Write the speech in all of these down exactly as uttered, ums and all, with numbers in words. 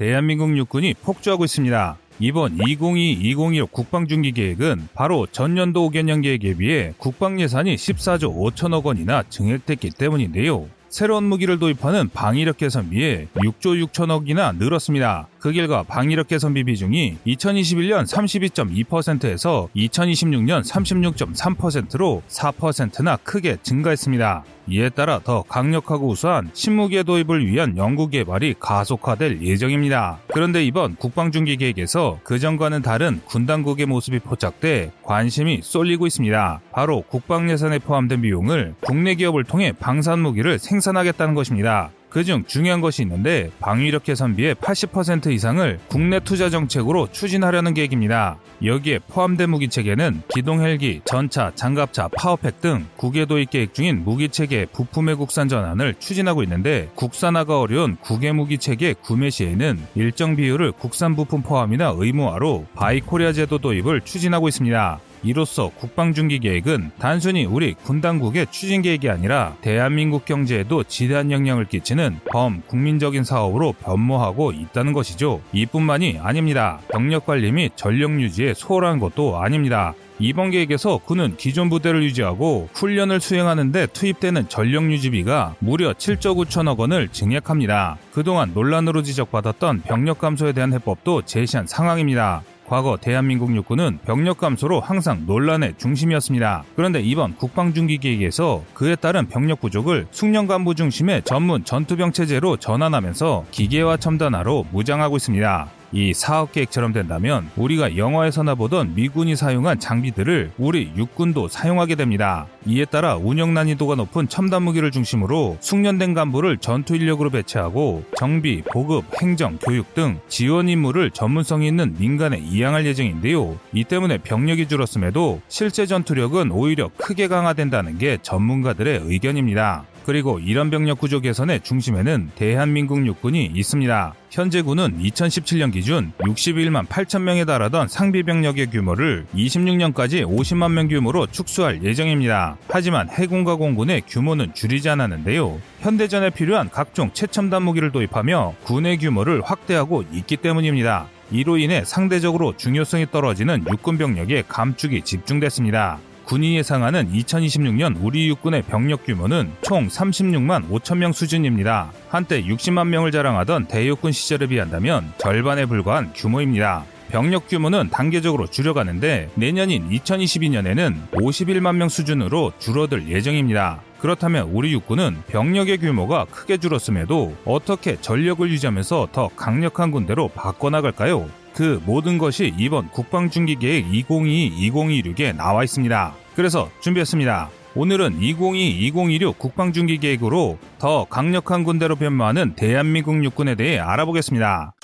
대한민국 육군이 폭주하고 있습니다. 이번 이천이십 이천십육 국방중기 계획은 바로 전년도 오 개년 계획에 비해 국방 예산이 십사조 오천억 원이나 증액됐기 때문인데요. 새로운 무기를 도입하는 방위력 개선비에 육조 육천억이나 늘었습니다. 그 결과 방위력 개선비 비중이 이천이십일년 삼십이 점 이 퍼센트에서 이천이십육년 삼십육 점 삼 퍼센트로 사 퍼센트나 크게 증가했습니다. 이에 따라 더 강력하고 우수한 신무기의 도입을 위한 연구개발이 가속화될 예정입니다. 그런데 이번 국방중기계획에서 그전과는 다른 군 당국의 모습이 포착돼 관심이 쏠리고 있습니다. 바로 국방예산에 포함된 비용을 국내 기업을 통해 방산무기를 생산하겠다는 것입니다. 그중 중요한 것이 있는데 방위력 개선비의 팔십 퍼센트 이상을 국내 투자 정책으로 추진하려는 계획입니다. 여기에 포함된 무기체계는 기동헬기, 전차, 장갑차, 파워팩 등 국외 도입 계획 중인 무기체계 부품의 국산 전환을 추진하고 있는데 국산화가 어려운 국외 무기체계 구매 시에는 일정 비율을 국산 부품 포함이나 의무화로 바이코리아 제도 도입을 추진하고 있습니다. 이로써 국방중기계획은 단순히 우리 군당국의 추진계획이 아니라 대한민국 경제에도 지대한 영향을 끼치는 범국민적인 사업으로 변모하고 있다는 것이죠. 이뿐만이 아닙니다. 병력관리 및 전력유지에 소홀한 것도 아닙니다. 이번 계획에서 군은 기존 부대를 유지하고 훈련을 수행하는 데 투입되는 전력유지비가 무려 칠조 구천억 원을 증액합니다. 그동안 논란으로 지적받았던 병력 감소에 대한 해법도 제시한 상황입니다. 과거 대한민국 육군은 병력 감소로 항상 논란의 중심이었습니다. 그런데 이번 국방중기계획에서 그에 따른 병력 부족을 숙련 간부 중심의 전문 전투병 체제로 전환하면서 기계화 첨단화로 무장하고 있습니다. 이 사업계획처럼 된다면 우리가 영화에서나 보던 미군이 사용한 장비들을 우리 육군도 사용하게 됩니다. 이에 따라 운영 난이도가 높은 첨단 무기를 중심으로 숙련된 간부를 전투 인력으로 배치하고 정비, 보급, 행정, 교육 등 지원 임무를 전문성이 있는 민간에 이양할 예정인데요. 이 때문에 병력이 줄었음에도 실제 전투력은 오히려 크게 강화된다는 게 전문가들의 의견입니다. 그리고 이런 병력 구조 개선의 중심에는 대한민국 육군이 있습니다. 현재 군은 이천십칠년 기준 육십일만 팔천 명에 달하던 상비병력의 규모를 이십육년까지 오십만 명 규모로 축소할 예정입니다. 하지만 해군과 공군의 규모는 줄이지 않았는데요. 현대전에 필요한 각종 최첨단 무기를 도입하며 군의 규모를 확대하고 있기 때문입니다. 이로 인해 상대적으로 중요성이 떨어지는 육군 병력의 감축이 집중됐습니다. 군이 예상하는 이천이십육년 우리 육군의 병력 규모는 총 삼십육만 오천 명 수준입니다. 한때 육십만 명을 자랑하던 대육군 시절에 비한다면 절반에 불과한 규모입니다. 병력 규모는 단계적으로 줄여가는데 내년인 이천이십이년에는 오십일만 명 수준으로 줄어들 예정입니다. 그렇다면 우리 육군은 병력의 규모가 크게 줄었음에도 어떻게 전력을 유지하면서 더 강력한 군대로 바꿔나갈까요? 그 모든 것이 이번 국방중기계획 이천이십이 이천이십육에 나와 있습니다. 그래서 준비했습니다. 오늘은 이천이십 이천십육 국방중기계획으로 더 강력한 군대로 변모하는 대한민국 육군에 대해 알아보겠습니다.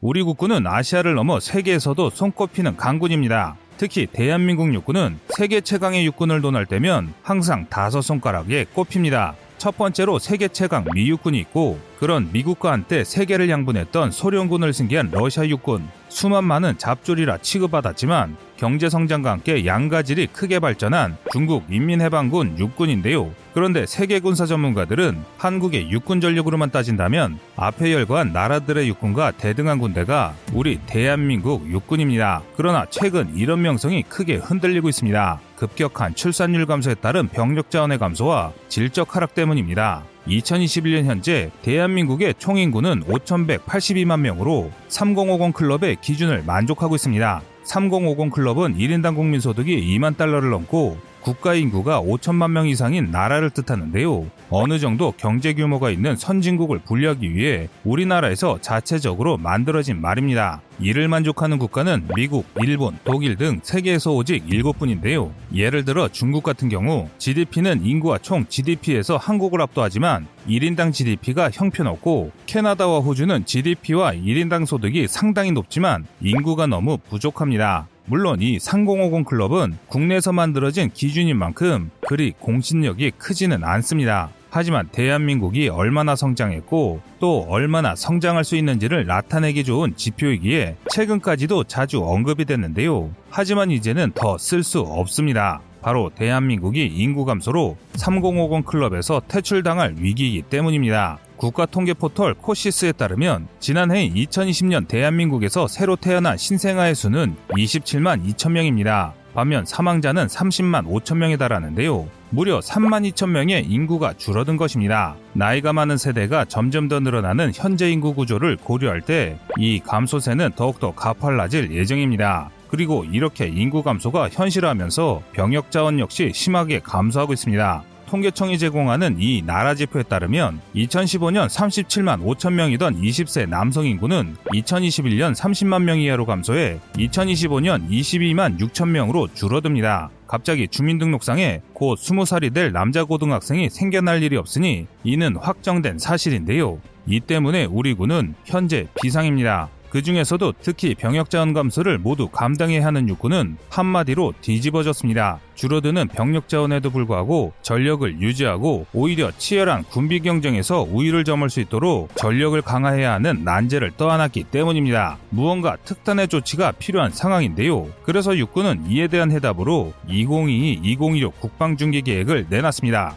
우리 국군은 아시아를 넘어 세계에서도 손꼽히는 강군입니다. 특히 대한민국 육군은 세계 최강의 육군을 논할 때면 항상 다섯 손가락에 꼽힙니다. 첫 번째로 세계 최강 미육군이 있고 그런 미국과 한때 세계를 양분했던 소련군을 승계한 러시아 육군. 수만 많은 잡조리라 취급받았지만 경제성장과 함께 양가질이 크게 발전한 중국 인민해방군 육군인데요. 그런데 세계군사 전문가들은 한국의 육군 전력으로만 따진다면 앞에 열거한 나라들의 육군과 대등한 군대가 우리 대한민국 육군입니다. 그러나 최근 이런 명성이 크게 흔들리고 있습니다. 급격한 출산율 감소에 따른 병력 자원의 감소와 질적 하락 때문입니다. 이천이십일년 현재 대한민국의 총인구는 오천백팔십이만 명으로 삼공오공 클럽의 기준을 만족하고 있습니다. 삼공오공 클럽은 일 인당 국민소득이 이만 달러를 넘고 국가 인구가 오천만 명 이상인 나라를 뜻하는데요. 어느 정도 경제 규모가 있는 선진국을 분류하기 위해 우리나라에서 자체적으로 만들어진 말입니다. 이를 만족하는 국가는 미국, 일본, 독일 등 세계에서 오직 일곱 분인데요. 예를 들어 중국 같은 경우 지디피는 인구와 총 지디피에서 한국을 압도하지만 일 인당 지디피가 형편없고 캐나다와 호주는 지디피와 일 인당 소득이 상당히 높지만 인구가 너무 부족합니다. 물론 이 삼공오공 클럽은 국내에서 만들어진 기준인 만큼 그리 공신력이 크지는 않습니다. 하지만 대한민국이 얼마나 성장했고 또 얼마나 성장할 수 있는지를 나타내기 좋은 지표이기에 최근까지도 자주 언급이 됐는데요. 하지만 이제는 더 쓸 수 없습니다. 바로 대한민국이 인구 감소로 삼공오공 클럽에서 퇴출당할 위기이기 때문입니다. 국가통계포털 코시스에 따르면 지난해 이천이십 년 대한민국에서 새로 태어난 신생아의 수는 이십칠만 이천 명입니다. 반면 사망자는 삼십만 오천 명에 달하는데요. 무려 삼만 이천 명의 인구가 줄어든 것입니다. 나이가 많은 세대가 점점 더 늘어나는 현재 인구 구조를 고려할 때 이 감소세는 더욱더 가팔라질 예정입니다. 그리고 이렇게 인구 감소가 현실화하면서 병역 자원 역시 심하게 감소하고 있습니다. 통계청이 제공하는 이 나라지표에 따르면 이천십오 년 삼십칠만 오천 명이던 이십 세 남성 인구는 이천이십일 년 삼십만 명 이하로 감소해 이천이십오 년 이십이만 육천 명으로 줄어듭니다. 갑자기 주민등록상에 곧 스무 살이 될 남자 고등학생이 생겨날 일이 없으니 이는 확정된 사실인데요. 이 때문에 우리 군은 현재 비상입니다. 그 중에서도 특히 병역자원 감소를 모두 감당해야 하는 육군은 한마디로 뒤집어졌습니다. 줄어드는 병력자원에도 불구하고 전력을 유지하고 오히려 치열한 군비 경쟁에서 우위를 점할 수 있도록 전력을 강화해야 하는 난제를 떠안았기 때문입니다. 무언가 특단의 조치가 필요한 상황인데요. 그래서 육군은 이에 대한 해답으로 이천이십이 이천십육 국방중기계획을 내놨습니다.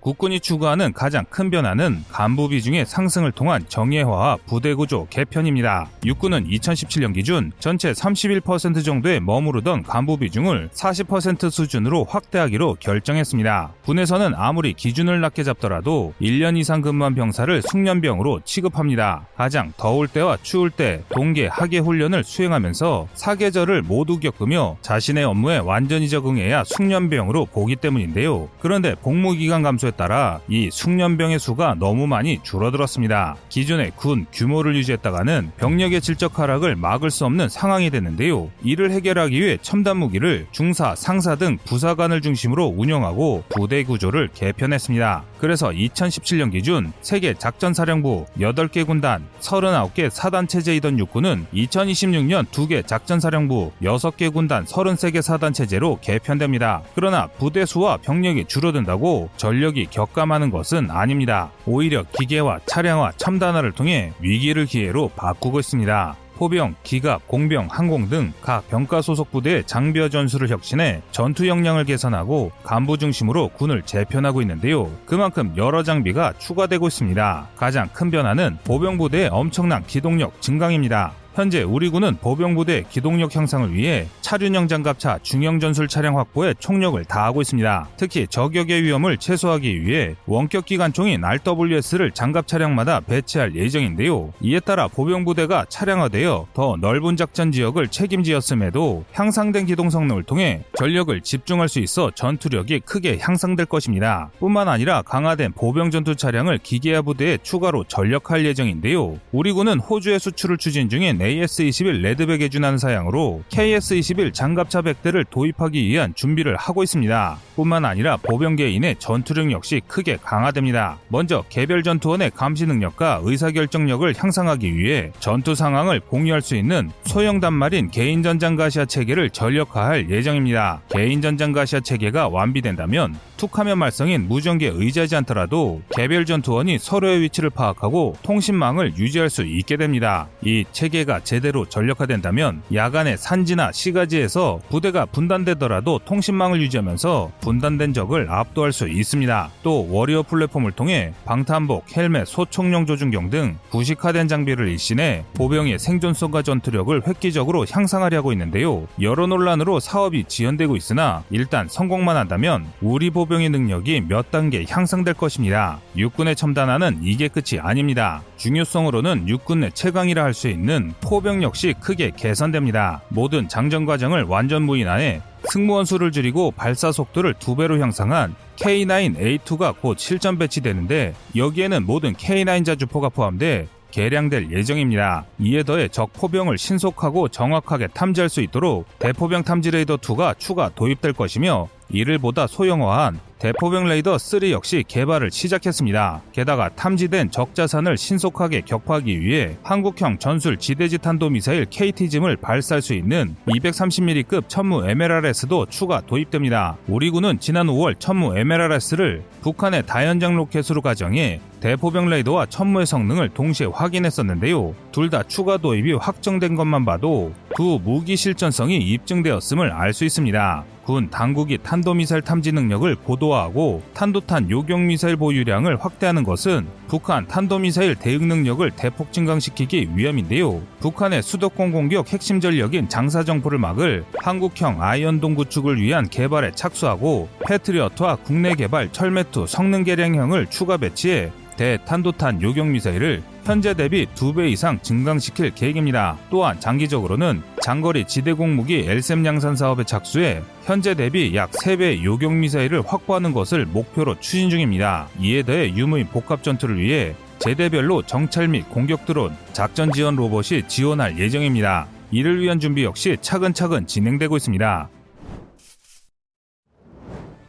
국군이 추구하는 가장 큰 변화는 간부 비중의 상승을 통한 정예화와 부대구조 개편입니다. 육군은 이천십칠 년 기준 전체 삼십일 퍼센트 정도에 머무르던 간부 비중을 사십 퍼센트 수준으로 확대하기로 결정했습니다. 군에서는 아무리 기준을 낮게 잡더라도 일 년 이상 근무한 병사를 숙련병으로 취급합니다. 가장 더울 때와 추울 때 동계 하계 훈련을 수행하면서 사계절을 모두 겪으며 자신의 업무에 완전히 적응해야 숙련병으로 보기 때문인데요. 그런데 복무기간 감소에 따라 이 숙련병의 수가 너무 많이 줄어들었습니다. 기존의 군 규모를 유지했다가는 병력의 질적 하락을 막을 수 없는 상황이 되는데요. 이를 해결하기 위해 첨단 무기를 중사, 상사 등 부사관을 중심으로 운영하고 부대 구조를 개편했습니다. 그래서 이천십칠 년 기준 세계 작전사령부, 여덟 개 군단, 서른아홉 개 사단체제이던 육군은 이천이십육 년 두 개 작전사령부, 여섯 개 군단, 서른세 개 사단체제로 개편됩니다. 그러나 부대 수와 병력이 줄어든다고 전력이 격감하는 것은 아닙니다. 오히려 기계화, 차량화, 첨단화를 통해 위기를 기회로 바꾸고 있습니다. 포병, 기갑, 공병, 항공 등 각 병과 소속 부대의 장비와 전술을 혁신해 전투 역량을 개선하고 간부 중심으로 군을 재편하고 있는데요. 그만큼 여러 장비가 추가되고 있습니다. 가장 큰 변화는 보병부대의 엄청난 기동력 증강입니다. 현재 우리 군은 보병부대 기동력 향상을 위해 차륜형 장갑차 중형 전술 차량 확보에 총력을 다하고 있습니다. 특히 저격의 위험을 최소화하기 위해 원격 기관총인 알더블유에스를 장갑 차량마다 배치할 예정인데요. 이에 따라 보병부대가 차량화되어 더 넓은 작전 지역을 책임지었음에도 향상된 기동 성능을 통해 전력을 집중할 수 있어 전투력이 크게 향상될 것입니다. 뿐만 아니라 강화된 보병 전투 차량을 기계화 부대에 추가로 전력할 예정인데요. 우리 군은 호주에 수출을 추진 중인 에이에스 이십일 레드백에 준하는 사양으로 케이에스 이십일 장갑차 백 대를 도입하기 위한 준비를 하고 있습니다. 뿐만 아니라 보병 개인의 전투력 역시 크게 강화됩니다. 먼저 개별 전투원의 감시 능력과 의사결정력을 향상하기 위해 전투 상황을 공유할 수 있는 소형 단말인 개인 전장 가시화 체계를 전력화할 예정입니다. 개인 전장 가시화 체계가 완비된다면 툭하면 말썽인 무전기에 의지하지 않더라도 개별 전투원이 서로의 위치를 파악하고 통신망을 유지할 수 있게 됩니다. 이 체계가 제대로 전력화된다면 야간에 산지나 시가지에서 부대가 분단되더라도 통신망을 유지하면서 분단된 적을 압도할 수 있습니다. 또 워리어 플랫폼을 통해 방탄복, 헬멧, 소총용 조준경 등 구식화된 장비를 일신해 보병의 생존성과 전투력을 획기적으로 향상하려고 있는데요. 여러 논란으로 사업이 지연되고 있으나 일단 성공만 한다면 우리 보병의 능력이 몇 단계 향상될 것입니다. 육군의 첨단화는 이게 끝이 아닙니다. 중요성으로는 육군 내 최강이라 할 수 있는 포병 역시 크게 개선됩니다. 모든 장전 과정을 완전 무인화해 승무원 수를 줄이고 발사 속도를 두 배로 향상한 케이 나인 에이투가 곧 실전 배치되는데 여기에는 모든 케이 나인 자주포가 포함돼 개량될 예정입니다. 이에 더해 적 포병을 신속하고 정확하게 탐지할 수 있도록 대포병 탐지 레이더 이가 추가 도입될 것이며 이를 보다 소형화한 대포병 레이더 쓰리 역시 개발을 시작했습니다. 게다가 탐지된 적자산을 신속하게 격파하기 위해 한국형 전술 지대지 탄도미사일 케이티즘을 발사할 수 있는 이백삼십 밀리미터급 천무 엠엘알에스도 추가 도입됩니다. 우리 군은 지난 오월 천무 엠엘알에스를 북한의 다연장 로켓으로 가정해 대포병 레이더와 천무의 성능을 동시에 확인했었는데요. 둘 다 추가 도입이 확정된 것만 봐도 두 무기 실전성이 입증되었음을 알 수 있습니다. 군 당국이 탄도미사일 탐지 능력을 고도화하고 탄도탄 요격미사일 보유량을 확대하는 것은 북한 탄도미사일 대응 능력을 대폭 증강시키기 위함인데요. 북한의 수도권 공격 핵심 전력인 장사정포를 막을 한국형 아이언돔 구축을 위한 개발에 착수하고 패트리어트와 국내 개발 철매투 성능 개량형을 추가 배치해 대탄도탄 요격미사일을 현재 대비 두 배 이상 증강시킬 계획입니다. 또한 장기적으로는 장거리 지대공무기 엘셈 양산 사업에 착수해 현재 대비 약 세 배의 요격미사일을 확보하는 것을 목표로 추진 중입니다. 이에 대해 유무인 복합전투를 위해 제대별로 정찰 및 공격드론, 작전지원 로봇이 지원할 예정입니다. 이를 위한 준비 역시 차근차근 진행되고 있습니다.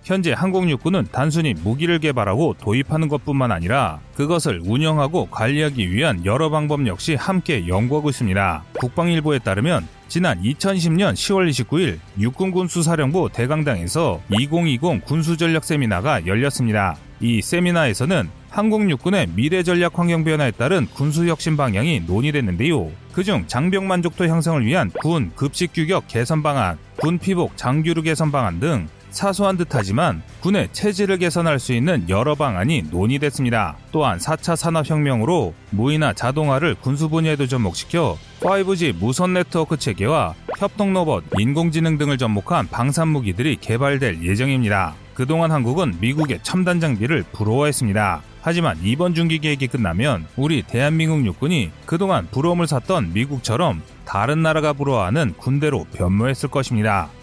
현재 한국육군은 단순히 무기를 개발하고 도입하는 것뿐만 아니라 그것을 운영하고 관리하기 위한 여러 방법 역시 함께 연구하고 있습니다. 국방일보에 따르면 지난 이천이십 년 시월 이십구일 육군군 수사령부 대강당에서 이천이십 군수전략 세미나가 열렸습니다. 이 세미나에서는 한국 육군의 미래 전략 환경 변화에 따른 군수 혁신 방향이 논의됐는데요. 그중 장병 만족도 향상을 위한 군 급식 규격 개선 방안, 군 피복 장교류 개선 방안 등 사소한 듯하지만 군의 체질을 개선할 수 있는 여러 방안이 논의됐습니다. 또한 사 차 산업혁명으로 무인화 자동화를 군수 분야에도 접목시켜 파이브지 무선 네트워크 체계와 협동 로봇, 인공지능 등을 접목한 방산무기들이 개발될 예정입니다. 그동안 한국은 미국의 첨단 장비를 부러워했습니다. 하지만 이번 중기 계획이 끝나면 우리 대한민국 육군이 그동안 부러움을 샀던 미국처럼 다른 나라가 부러워하는 군대로 변모했을 것입니다.